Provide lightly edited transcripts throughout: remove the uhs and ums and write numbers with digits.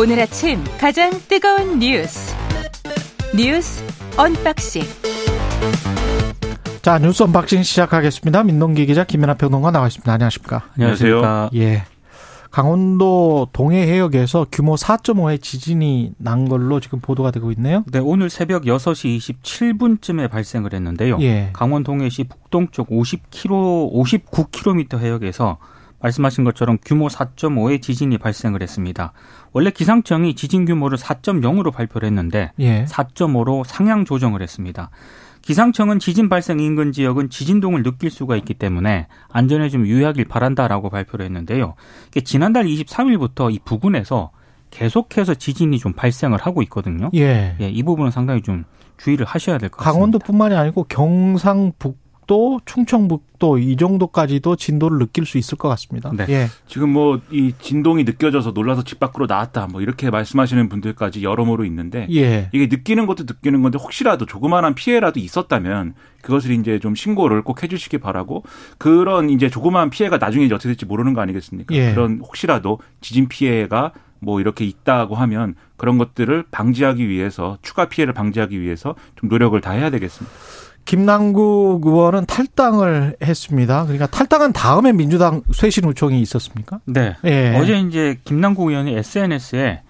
오늘 아침 가장 뜨거운 뉴스 언박싱. 자, 뉴스 언박싱 시작하겠습니다. 민동기 기자, 김민하 평론가 나와 있습니다. 안녕하십니까? 안녕하세요. 예. 강원도 동해 해역에서 규모 4.5의 지진이 난 걸로 지금 보도가 되고 있네요. 네, 오늘 새벽 6시 27분쯤에 발생을 했는데요. 예. 강원 동해시 북동쪽 59km 해역에서 말씀하신 것처럼 규모 4.5의 지진이 발생을 했습니다. 원래 기상청이 지진 규모를 4.0으로 발표를 했는데, 예. 4.5로 상향 조정을 했습니다. 기상청은 지진 발생 인근 지역은 지진동을 느낄 수가 있기 때문에 안전에 좀 유의하길 바란다라고 발표를 했는데요. 지난달 23일부터 이 부근에서 계속해서 지진이 좀 발생을 하고 있거든요. 예. 예, 이 부분은 상당히 좀 주의를 하셔야 될 것 같습니다. 강원도뿐만이 아니고 경상북도, 충청북도 이 정도까지도 진도를 느낄 수 있을 것 같습니다. 네. 예. 지금 이 진동이 느껴져서 놀라서 집 밖으로 나왔다 이렇게 말씀하시는 분들까지 여러모로 있는데, 예. 이게 느끼는 것도 느끼는 건데 혹시라도 조그마한 피해라도 있었다면 그것을 이제 좀 신고를 꼭 해주시기 바라고, 그런 이제 조그마한 피해가 나중에 어떻게 될지 모르는 거 아니겠습니까? 예. 그런 혹시라도 지진 피해가 이렇게 있다고 하면 그런 것들을 방지하기 위해서, 추가 피해를 방지하기 위해서 좀 노력을 다 해야 되겠습니다. 김남국 의원은 탈당을 했습니다. 그러니까 탈당한 다음에 민주당 쇄신 요청이 있었습니까? 네. 예. 어제 이제 김남국 의원이 SNS에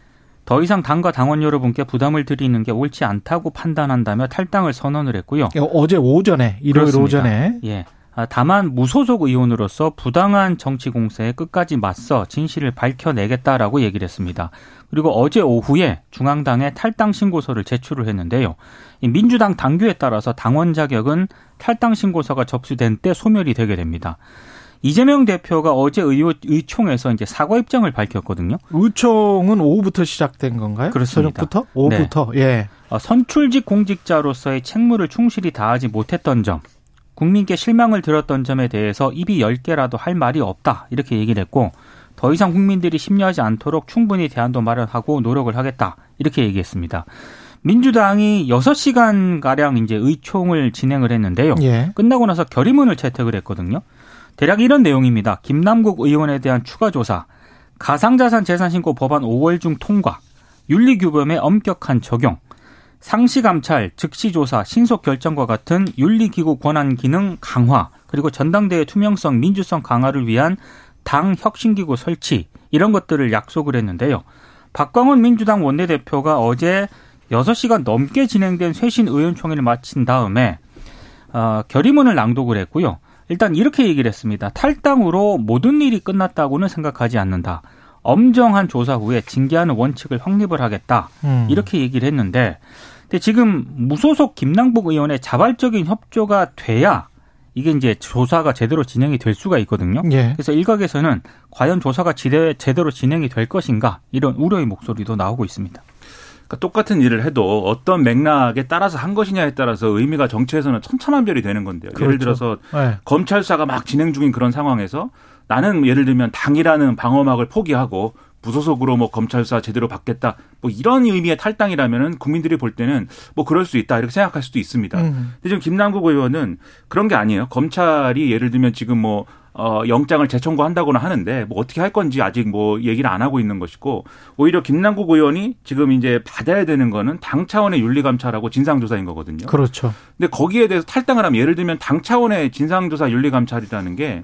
더 이상 당과 당원 여러분께 부담을 드리는 게 옳지 않다고 판단한다며 탈당을 선언을 했고요. 그러니까 어제 오전에, 일요일 오전에. 예. 다만 무소속 의원으로서 부당한 정치 공세에 끝까지 맞서 진실을 밝혀내겠다라고 얘기를 했습니다. 그리고 어제 오후에 중앙당에 탈당 신고서를 제출을 했는데요. 민주당 당규에 따라서 당원 자격은 탈당 신고서가 접수된 때 소멸이 되게 됩니다. 이재명 대표가 어제 의총에서 이제 사과 입장을 밝혔거든요. 의총은 오후부터 시작된 건가요? 그렇습니다. 저녁부터? 오후부터? 네. 예. 선출직 공직자로서의 책무를 충실히 다하지 못했던 점, 국민께 실망을 드렸던 점에 대해서 입이 10개라도 할 말이 없다 이렇게 얘기를 했고, 더 이상 국민들이 심려하지 않도록 충분히 대안도 마련하고 노력을 하겠다 이렇게 얘기했습니다. 민주당이 6시간가량 이제 의총을 진행을 했는데요. 예. 끝나고 나서 결의문을 채택을 했거든요. 대략 이런 내용입니다. 김남국 의원에 대한 추가 조사, 가상자산 재산신고 법안 5월 중 통과, 윤리규범의 엄격한 적용, 상시감찰, 즉시조사, 신속결정과 같은 윤리기구 권한 기능 강화, 그리고 전당대회 투명성, 민주성 강화를 위한 당 혁신기구 설치, 이런 것들을 약속을 했는데요. 박광온 민주당 원내대표가 어제 6시간 넘게 진행된 쇄신 의원총회를 마친 다음에 결의문을 낭독을 했고요. 일단 이렇게 얘기를 했습니다. 탈당으로 모든 일이 끝났다고는 생각하지 않는다. 엄정한 조사 후에 징계하는 원칙을 확립을 하겠다. 이렇게 얘기를 했는데, 근데 지금 무소속 김남국 의원의 자발적인 협조가 돼야 이게 이제 조사가 제대로 진행이 될 수가 있거든요. 예. 그래서 일각에서는 과연 조사가 제대로 진행이 될 것인가 이런 우려의 목소리도 나오고 있습니다. 그러니까 똑같은 일을 해도 어떤 맥락에 따라서 한 것이냐에 따라서 의미가 정치에서는 천차만별이 되는 건데요. 그렇죠. 예를 들어서, 네. 검찰 수사가 막 진행 중인 그런 상황에서 나는 예를 들면 당이라는 방어막을 포기하고 무소속으로 검찰 수사 제대로 받겠다 이런 의미의 탈당이라면은 국민들이 볼 때는 그럴 수 있다 이렇게 생각할 수도 있습니다. 근데 지금 김남국 의원은 그런 게 아니에요. 검찰이 예를 들면 지금 영장을 재청구한다거나 하는데 어떻게 할 건지 아직 얘기를 안 하고 있는 것이고, 오히려 김남국 의원이 지금 이제 받아야 되는 거는 당 차원의 윤리감찰하고 진상조사인 거거든요. 그렇죠. 근데 거기에 대해서 탈당을 하면 예를 들면 당 차원의 진상조사 윤리감찰이라는 게,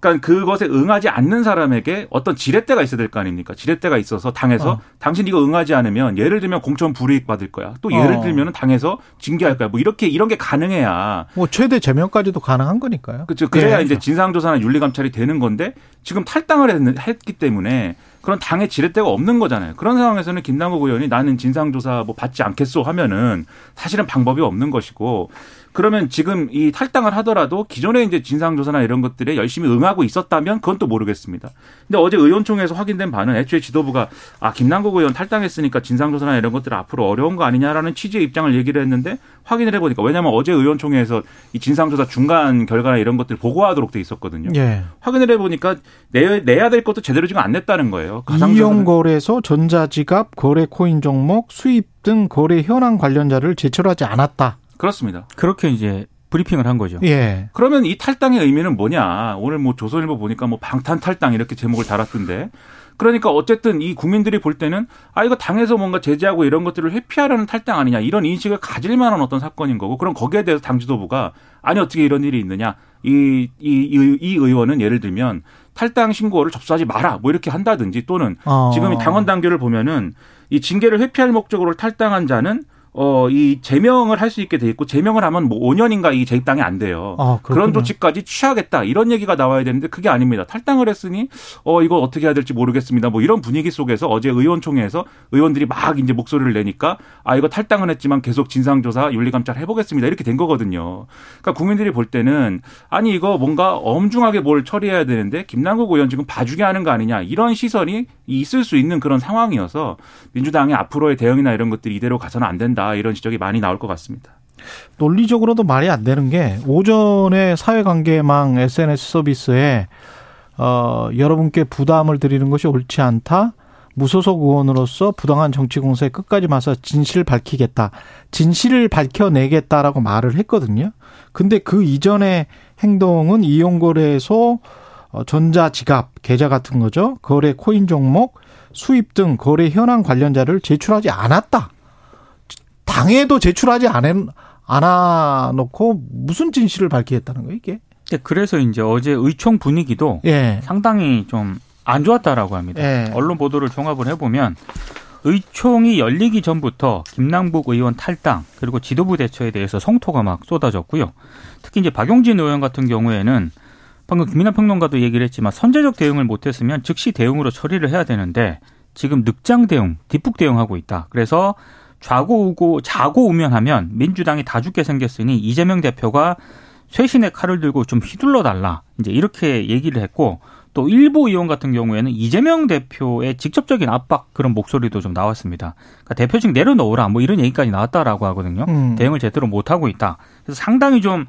그러니까 그것에 응하지 않는 사람에게 어떤 지렛대가 있어야 될 거 아닙니까? 지렛대가 있어서 당에서 당신 이거 응하지 않으면 예를 들면 공천 불이익 받을 거야. 또 예를 들면 당에서 징계할 거야. 이렇게 이런 게 가능해야 최대 제명까지도 가능한 거니까요. 그렇죠. 그래야 네. 이제 진상조사나 윤리감찰이 되는 건데 지금 탈당을 했기 때문에 그런 당의 지렛대가 없는 거잖아요. 그런 상황에서는 김남국 의원이 나는 진상조사 받지 않겠소 하면은 사실은 방법이 없는 것이고, 그러면 지금 이 탈당을 하더라도 기존에 이제 진상조사나 이런 것들에 열심히 응하고 있었다면 그건 또 모르겠습니다. 근데 어제 의원총회에서 확인된 바는 애초에 지도부가 김남국 의원 탈당했으니까 진상조사나 이런 것들 앞으로 어려운 거 아니냐라는 취지의 입장을 얘기를 했는데, 확인을 해보니까, 왜냐하면 어제 의원총회에서 이 진상조사 중간 결과나 이런 것들 보고하도록 돼 있었거든요. 예. 확인을 해보니까 내야 될 것도 제대로 지금 안 냈다는 거예요. 이용거래소, 전자지갑, 거래 코인 종목, 수입 등 거래 현황 관련자를 제출하지 않았다. 그렇습니다. 그렇게 이제 브리핑을 한 거죠. 예. 그러면 이 탈당의 의미는 뭐냐. 오늘 뭐 조선일보 보니까 뭐 방탄 탈당 이렇게 제목을 달았던데. 그러니까 어쨌든 이 국민들이 볼 때는 아 이거 당에서 뭔가 제재하고 이런 것들을 회피하려는 탈당 아니냐 이런 인식을 가질 만한 어떤 사건인 거고 그럼 거기에 대해서 당 지도부가 아니 어떻게 이런 일이 있느냐 이 의원은 예를 들면 탈당 신고를 접수하지 마라 뭐 이렇게 한다든지 또는 지금 이 당원 당규를 보면은 이 징계를 회피할 목적으로 탈당한 자는 이 제명을 할 수 있게 돼 있고 제명을 하면 뭐 5년인가 이 재입당이 안 돼요. 그런 조치까지 취하겠다 이런 얘기가 나와야 되는데 그게 아닙니다. 탈당을 했으니 이거 어떻게 해야 될지 모르겠습니다. 뭐 이런 분위기 속에서 어제 의원총회에서 의원들이 막 이제 목소리를 내니까 아 이거 탈당은 했지만 계속 진상조사 윤리감찰 해보겠습니다 이렇게 된 거거든요. 그러니까 국민들이 볼 때는 아니 이거 뭔가 엄중하게 뭘 처리해야 되는데 김남국 의원 지금 봐주게 하는 거 아니냐 이런 시선이 있을 수 있는 그런 상황이어서 민주당의 앞으로의 대응이나 이런 것들이 이대로 가서는 안 된다. 이런 지적이 많이 나올 것 같습니다. 논리적으로도 말이 안 되는 게 오전에 사회관계망 SNS 서비스에 여러분께 부담을 드리는 것이 옳지 않다. 무소속 의원으로서 부당한 정치 공세에 끝까지 맞서 진실을 밝히겠다. 진실을 밝혀내겠다라고 말을 했거든요. 근데 그 이전의 행동은 이용거래소, 전자지갑, 계좌 같은 거죠. 거래 코인 종목, 수입 등 거래 현황 관련자를 제출하지 않았다. 당에도 제출하지 않아놓고 무슨 진실을 밝히겠다는 거예요, 이게? 그래서 이제 어제 의총 분위기도 예. 상당히 좀 안 좋았다라고 합니다. 예. 언론 보도를 종합을 해보면 의총이 열리기 전부터 김남국 의원 탈당 그리고 지도부 대처에 대해서 성토가 막 쏟아졌고요. 특히 이제 박용진 의원 같은 경우에는 방금 김민하 평론가도 얘기를 했지만 선제적 대응을 못했으면 즉시 대응으로 처리를 해야 되는데 지금 늑장 대응, 뒷북 대응하고 있다. 그래서 좌고우고 좌고우면하면 민주당이 다 죽게 생겼으니 이재명 대표가 쇄신의 칼을 들고 좀 휘둘러 달라 이제 이렇게 얘기를 했고 또 일부 의원 같은 경우에는 이재명 대표의 직접적인 압박 그런 목소리도 좀 나왔습니다. 그러니까 대표직 내려놓으라 뭐 이런 얘기까지 나왔다라고 하거든요. 대응을 제대로 못 하고 있다. 그래서 상당히 좀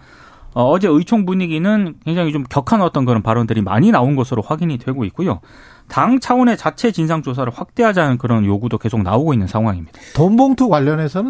어제 의총 분위기는 굉장히 좀 격한 어떤 그런 발언들이 많이 나온 것으로 확인이 되고 있고요. 당 차원의 자체 진상조사를 확대하자는 그런 요구도 계속 나오고 있는 상황입니다. 돈봉투 관련해서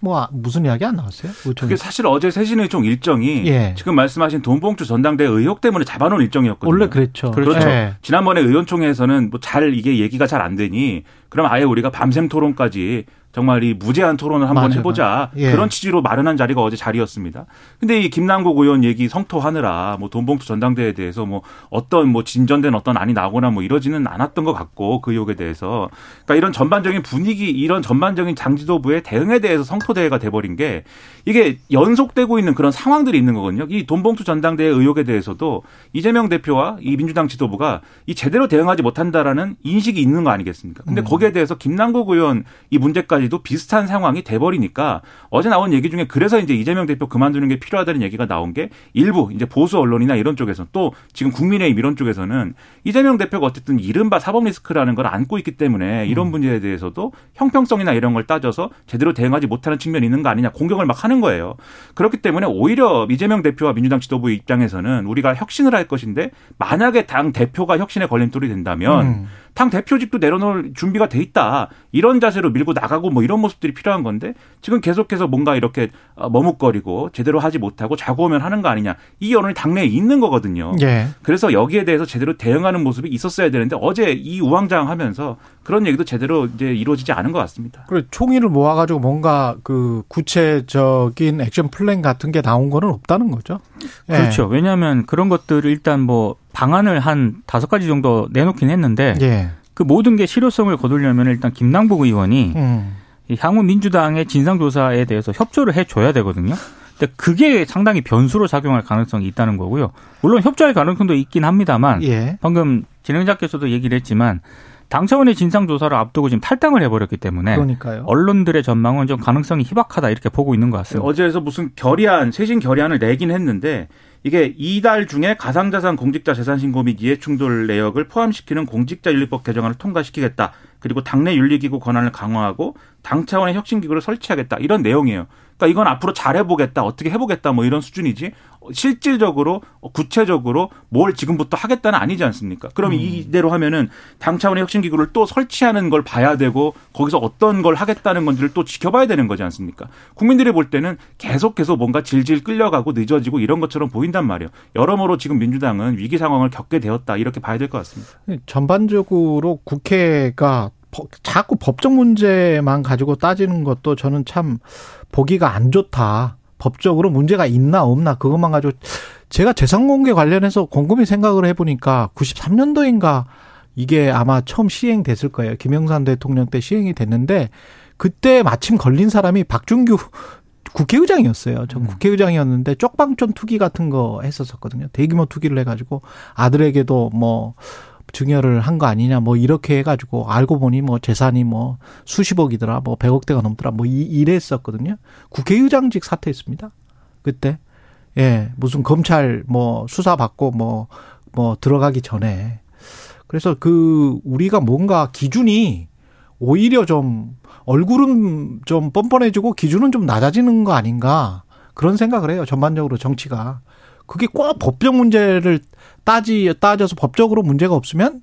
뭐 무슨 이야기 안 나왔어요? 그게 사실 어제 세신의총 일정이 예. 지금 말씀하신 돈봉투 전당대회 의혹 때문에 잡아놓은 일정이었거든요. 원래 그렇죠. 예. 지난번에 의원총회에서는 뭐 잘 이게 얘기가 잘 안 되니 그럼 아예 우리가 밤샘 토론까지 정말 이 무제한 토론을 한번 해보자. 예. 그런 취지로 마련한 자리가 어제 자리였습니다. 근데 이 김남국 의원 얘기 성토하느라 뭐 돈봉투 전당대회에 대해서 뭐 어떤 뭐 진전된 어떤 안이 나거나 뭐 이러지는 않았던 것 같고 그 의혹에 대해서. 그러니까 이런 전반적인 분위기, 이런 전반적인 당 지도부의 대응에 대해서 성토대회가 돼버린 게 이게 연속되고 있는 그런 상황들이 있는 거거든요. 이 돈봉투 전당대회 의혹에 대해서도 이재명 대표와 이 민주당 지도부가 이 제대로 대응하지 못한다라는 인식이 있는 거 아니겠습니까? 근데 거기에 대해서 김남국 의원 이 문제까지 도 비슷한 상황이 돼버리니까 어제 나온 얘기 중에 그래서 이제 이재명 대표 그만두는 게 필요하다는 얘기가 나온 게 일부 이제 보수 언론이나 이런 쪽에서 또 지금 국민의힘 이런 쪽에서는 이재명 대표가 어쨌든 이른바 사법 리스크라는 걸 안고 있기 때문에 이런 문제에 대해서도 형평성이나 이런 걸 따져서 제대로 대응하지 못하는 측면이 있는 거 아니냐 공격을 막 하는 거예요. 그렇기 때문에 오히려 이재명 대표와 민주당 지도부 입장에서는 우리가 혁신을 할 것인데 만약에 당 대표가 혁신의 걸림돌이 된다면 당 대표직도 내려놓을 준비가 돼 있다. 이런 자세로 밀고 나가고 뭐 이런 모습들이 필요한 건데 지금 계속해서 뭔가 이렇게 머뭇거리고 제대로 하지 못하고 자고 오면 하는 거 아니냐. 이 언론이 당내에 있는 거거든요. 예. 그래서 여기에 대해서 제대로 대응하는 모습이 있었어야 되는데 어제 이 우왕좌왕하면서 그런 얘기도 제대로 이제 이루어지지 않은 것 같습니다. 그래 총의를 모아가지고 뭔가 그 구체적인 액션 플랜 같은 게 나온 거는 없다는 거죠. 예. 그렇죠. 왜냐하면 그런 것들을 일단 뭐 방안을 한 5가지 정도 내놓긴 했는데 예. 그 모든 게 실효성을 거두려면 일단 김남국 의원이 향후 민주당의 진상조사에 대해서 협조를 해줘야 되거든요. 근데 그게 상당히 변수로 작용할 가능성이 있다는 거고요. 물론 협조할 가능성도 있긴 합니다만 예. 방금 진행자께서도 얘기를 했지만 당 차원의 진상조사를 앞두고 지금 탈당을 해버렸기 때문에 그러니까요. 언론들의 전망은 좀 가능성이 희박하다 이렇게 보고 있는 것 같습니다. 어제에서 무슨 세신 결의안을 내긴 했는데 이게 이달 중에 가상자산 공직자 재산신고 및 이해충돌 내역을 포함시키는 공직자윤리법 개정안을 통과시키겠다. 그리고 당내 윤리기구 권한을 강화하고 당 차원의 혁신기구를 설치하겠다. 이런 내용이에요. 그러니까 이건 앞으로 잘해보겠다. 어떻게 해보겠다. 뭐 이런 수준이지. 실질적으로 구체적으로 뭘 지금부터 하겠다는 아니지 않습니까? 그럼 이대로 하면은 당 차원의 혁신기구를 또 설치하는 걸 봐야 되고 거기서 어떤 걸 하겠다는 건지를 또 지켜봐야 되는 거지 않습니까? 국민들이 볼 때는 계속 뭔가 질질 끌려가고 늦어지고 이런 것처럼 보인단 말이에요. 여러모로 지금 민주당은 위기 상황을 겪게 되었다. 이렇게 봐야 될 것 같습니다. 전반적으로 국회가 자꾸 법적 문제만 가지고 따지는 것도 저는 참 보기가 안 좋다. 법적으로 문제가 있나 없나 그것만 가지고. 제가 재산공개 관련해서 곰곰이 생각을 해보니까 93년도인가 이게 아마 처음 시행됐을 거예요. 김영삼 대통령 때 시행이 됐는데 그때 마침 걸린 사람이 박준규 국회의장이었어요. 전 국회의장이었는데 쪽방촌 투기 같은 거 했었거든요. 대규모 투기를 해가지고 아들에게도 증여를 한 거 아니냐, 이렇게 해가지고, 알고 보니 재산이 수십억이더라, 100억대가 넘더라, 이랬었거든요. 국회의장직 사퇴했습니다. 그때. 예, 무슨 검찰 수사받고 들어가기 전에. 그래서 우리가 뭔가 기준이 오히려 좀, 얼굴은 좀 뻔뻔해지고 기준은 좀 낮아지는 거 아닌가. 그런 생각을 해요. 전반적으로 정치가. 그게 꼭 법적 문제를 따져서 법적으로 문제가 없으면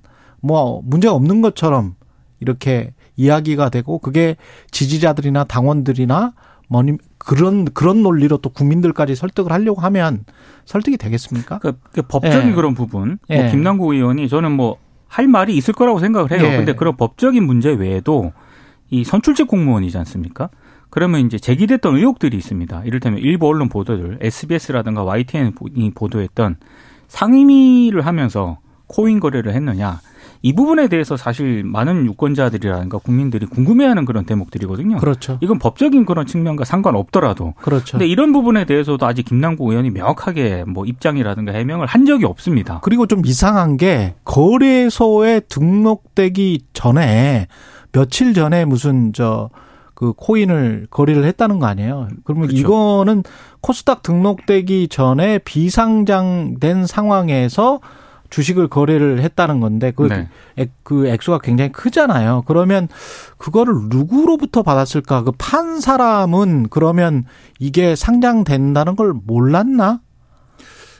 문제가 없는 것처럼 이렇게 이야기가 되고 그게 지지자들이나 당원들이나 그런 논리로 또 국민들까지 설득을 하려고 하면 설득이 되겠습니까? 그 법적인 그런 부분. 김남국 의원이 저는 할 말이 있을 거라고 생각을 해요. 그런데 그런 법적인 문제 외에도 이 선출직 공무원이지 않습니까? 그러면 이제 제기됐던 의혹들이 있습니다. 이를테면 일부 언론 보도들, SBS라든가 YTN이 보도했던 상임위를 하면서 코인 거래를 했느냐. 이 부분에 대해서 사실 많은 유권자들이라든가 국민들이 궁금해하는 그런 대목들이거든요. 그렇죠. 이건 법적인 그런 측면과 상관없더라도. 그렇죠. 근데 이런 부분에 대해서도 아직 김남국 의원이 명확하게 입장이라든가 해명을 한 적이 없습니다. 그리고 좀 이상한 게 거래소에 등록되기 전에 며칠 전에 무슨 코인을 거래를 했다는 거 아니에요. 그러면 그렇죠. 이거는 코스닥 등록되기 전에 비상장된 상황에서 주식을 거래를 했다는 건데 그 액수가 굉장히 크잖아요. 그러면 그거를 누구로부터 받았을까? 그 판 사람은 그러면 이게 상장된다는 걸 몰랐나?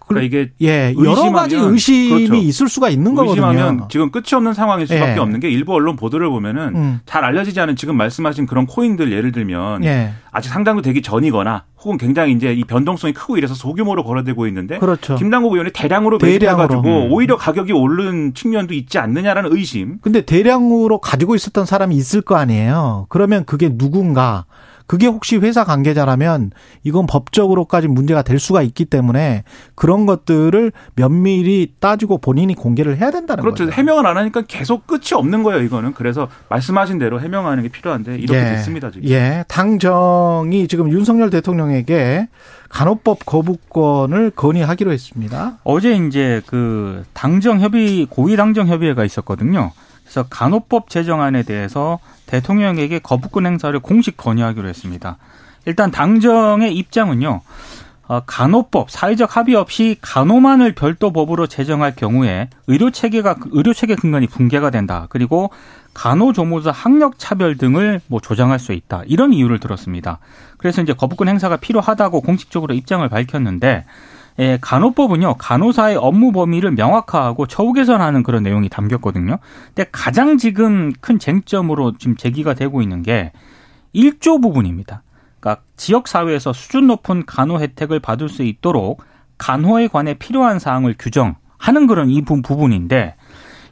그러니까 이게 여러 가지 의심이 그렇죠. 있을 수가 있는 거거든요. 의심하면 지금 끝이 없는 상황일 수밖에 없는 게 일부 언론 보도를 보면은 잘 알려지지 않은 지금 말씀하신 그런 코인들 예를 들면 아직 상장도 되기 전이거나 혹은 굉장히 이제 이 변동성이 크고 이래서 소규모로 거래되고 있는데 그렇죠. 김남국 의원이 대량으로 매집해가지고 오히려 가격이 오른 측면도 있지 않느냐라는 의심. 근데 대량으로 가지고 있었던 사람이 있을 거 아니에요. 그러면 그게 누군가. 그게 혹시 회사 관계자라면 이건 법적으로까지 문제가 될 수가 있기 때문에 그런 것들을 면밀히 따지고 본인이 공개를 해야 된다는 거죠. 그렇죠. 해명을 안 하니까 계속 끝이 없는 거예요. 이거는. 그래서 말씀하신 대로 해명하는 게 필요한데 이렇게 됐습니다. 지금. 당정이 지금 윤석열 대통령에게 간호법 거부권을 건의하기로 했습니다. 어제 이제 그 고위 당정 협의회가 있었거든요. 그래서 간호법 제정안에 대해서 대통령에게 거부권 행사를 공식 건의하기로 했습니다. 일단 당정의 입장은요. 간호법, 사회적 합의 없이 간호만을 별도 법으로 제정할 경우에 의료체계 근간이 붕괴가 된다. 그리고 간호조무사 학력차별 등을 조장할 수 있다. 이런 이유를 들었습니다. 그래서 이제 거부권 행사가 필요하다고 공식적으로 입장을 밝혔는데 간호법은요. 간호사의 업무 범위를 명확화하고 처우 개선하는 그런 내용이 담겼거든요. 근데 가장 지금 큰 쟁점으로 지금 제기가 되고 있는 게 1조 부분입니다. 그러니까 지역사회에서 수준 높은 간호 혜택을 받을 수 있도록 간호에 관해 필요한 사항을 규정하는 그런 이 부분인데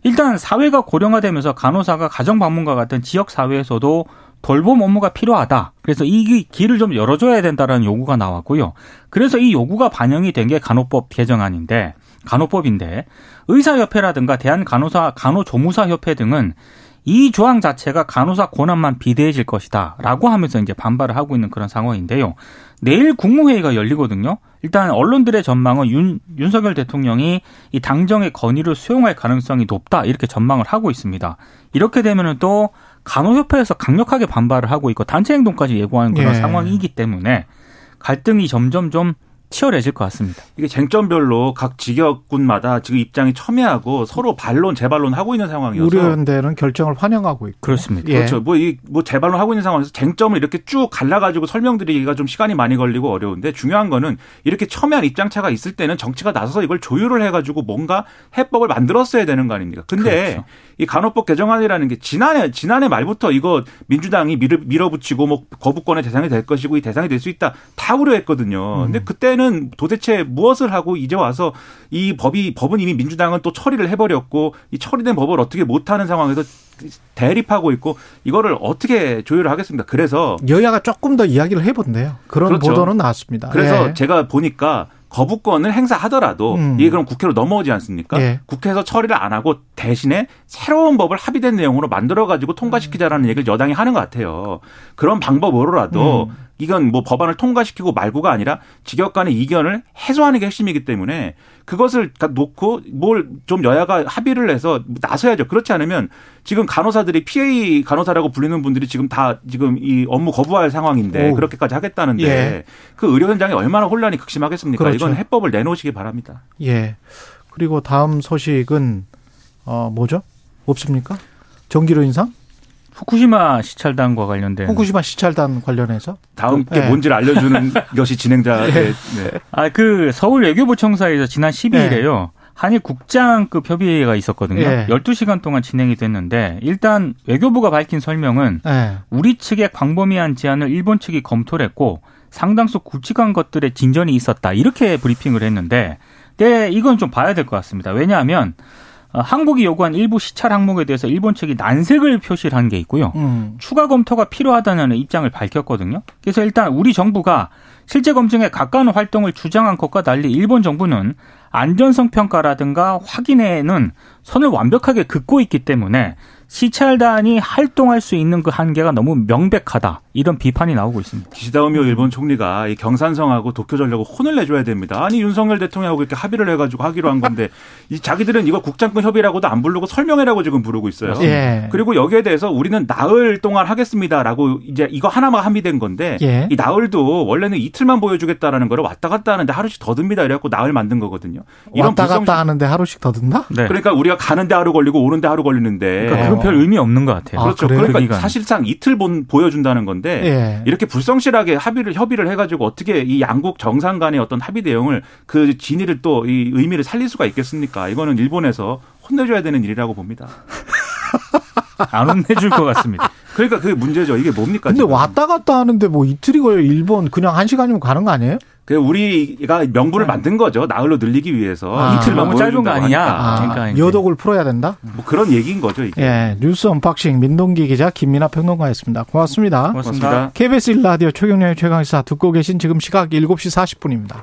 일단 사회가 고령화되면서 간호사가 가정방문과 같은 지역사회에서도 돌봄 업무가 필요하다. 그래서 이 길을 좀 열어줘야 된다라는 요구가 나왔고요. 그래서 이 요구가 반영이 된 게 간호법 개정안인데, 간호법인데 의사협회라든가 대한간호사 간호조무사협회 등은 이 조항 자체가 간호사 권한만 비대해질 것이다라고 하면서 이제 반발을 하고 있는 그런 상황인데요. 내일 국무회의가 열리거든요. 일단 언론들의 전망은 윤석열 대통령이 이 당정의 건의를 수용할 가능성이 높다 이렇게 전망을 하고 있습니다. 이렇게 되면은 또 간호협회에서 강력하게 반발을 하고 있고 단체 행동까지 예고하는 그런 상황이기 때문에 갈등이 점점 좀 치열해질 것 같습니다. 이게 쟁점별로 각 직역군마다 지금 입장이 첨예하고 서로 반론, 재반론하고 있는 상황이어서 우려연대는 결정을 환영하고 있고. 그렇습니다. 예. 그렇죠. 뭐 재반론하고 있는 상황에서 쟁점을 이렇게 쭉 갈라가지고 설명드리기가 좀 시간이 많이 걸리고 어려운데, 중요한 거는 이렇게 첨예한 입장차가 있을 때는 정치가 나서서 이걸 조율을 해가지고 뭔가 해법을 만들었어야 되는 거 아닙니까? 근데 그렇죠. 이 간호법 개정안이라는 게 지난해 말부터 이거 민주당이 밀어붙이고 뭐 거부권의 대상이 될 것이고 이 대상이 될 수 있다 다 우려했거든요. 근데 그때는 도대체 무엇을 하고 이제 와서 이 법은 이미 민주당은 또 처리를 해버렸고 이 처리된 법을 어떻게 못하는 상황에서 대립하고 있고 이거를 어떻게 조율을 하겠습니까? 그래서 여야가 조금 더 이야기를 해본대요. 그런 그렇죠. 보도는 나왔습니다. 그래서 예. 제가 보니까 거부권을 행사하더라도 이게 그럼 국회로 넘어오지 않습니까? 예. 국회에서 처리를 안 하고 대신에 새로운 법을 합의된 내용으로 만들어가지고 통과시키자라는 얘기를 여당이 하는 것 같아요. 그런 방법으로라도 이건 뭐 법안을 통과시키고 말고가 아니라 직역 간의 이견을 해소하는 게 핵심이기 때문에 그것을 놓고 뭘 좀 여야가 합의를 해서 나서야죠. 그렇지 않으면 지금 간호사들이 PA 간호사라고 불리는 분들이 지금 이 업무 거부할 상황인데 오. 그렇게까지 하겠다는데 예. 그 의료 현장에 얼마나 혼란이 극심하겠습니까? 그렇죠. 이건 해법을 내놓으시기 바랍니다. 예. 그리고 다음 소식은 뭐죠? 없습니까? 전기료 인상? 후쿠시마 시찰단과 관련된. 후쿠시마 시찰단 관련해서? 다음 게 네. 뭔지를 알려주는 것이 진행자의. 네. 네. 그 서울 외교부청사에서 지난 12일에요. 네. 한일 국장급 협의회가 있었거든요. 네. 12시간 동안 진행이 됐는데 일단 외교부가 밝힌 설명은 네. 우리 측의 광범위한 제안을 일본 측이 검토를 했고 상당수 굵직한 것들의 진전이 있었다. 이렇게 브리핑을 했는데 이건 좀 봐야 될 것 같습니다. 왜냐하면 한국이 요구한 일부 시찰 항목에 대해서 일본 측이 난색을 표시를 한 게 있고요. 추가 검토가 필요하다는 입장을 밝혔거든요. 그래서 일단 우리 정부가 실제 검증에 가까운 활동을 주장한 것과 달리 일본 정부는 안전성 평가라든가 확인에는 선을 완벽하게 긋고 있기 때문에 시찰단이 활동할 수 있는 그 한계가 너무 명백하다. 이런 비판이 나오고 있습니다. 기시다 우미오 일본 총리가 이 경산성하고 도쿄전력을 혼을 내줘야 됩니다. 아니 윤석열 대통령하고 이렇게 합의를 해가지고 하기로 한 건데 이 자기들은 이거 국장급 협의라고도 안 부르고 설명회라고 지금 부르고 있어요. 예. 그리고 여기에 대해서 우리는 나흘 동안 하겠습니다라고 이제 이거 하나만 합의된 건데 예. 이 나흘도 원래는 이틀만 보여주겠다라는 거를 왔다 갔다 하는데 하루씩 더 듭니다. 이래갖고 나흘 만든 거거든요. 이런 왔다 갔다 하는데 하루씩 더 든다? 네. 그러니까 우리가 가는데 하루 걸리고 오는데 하루 걸리는데 그러니까 별 의미 없는 것 같아요. 그렇죠. 그러니까 사실상 이틀 보여준다는 건데 예. 이렇게 불성실하게 협의를 해가지고 어떻게 이 양국 정상 간의 어떤 합의 내용을 그 진위를 또 이 의미를 살릴 수가 있겠습니까? 이거는 일본에서 혼내줘야 되는 일이라고 봅니다. 안 혼내줄 것 같습니다. 그러니까 그게 문제죠. 이게 뭡니까? 근데 지금. 왔다 갔다 하는데 뭐 이틀이 걸려 일본 그냥 1시간이면 가는 거 아니에요? 우리가 명분을 만든 거죠. 나흘로 늘리기 위해서. 이틀 너무 짧은 거 아니냐. 여독을 풀어야 된다. 뭐 그런 얘기인 거죠. 이게. 예, 뉴스 언박싱 민동기 기자 김민하 평론가였습니다. 고맙습니다. KBS 1라디오 최경영의 최강시사 듣고 계신 지금 시각 7시 40분입니다.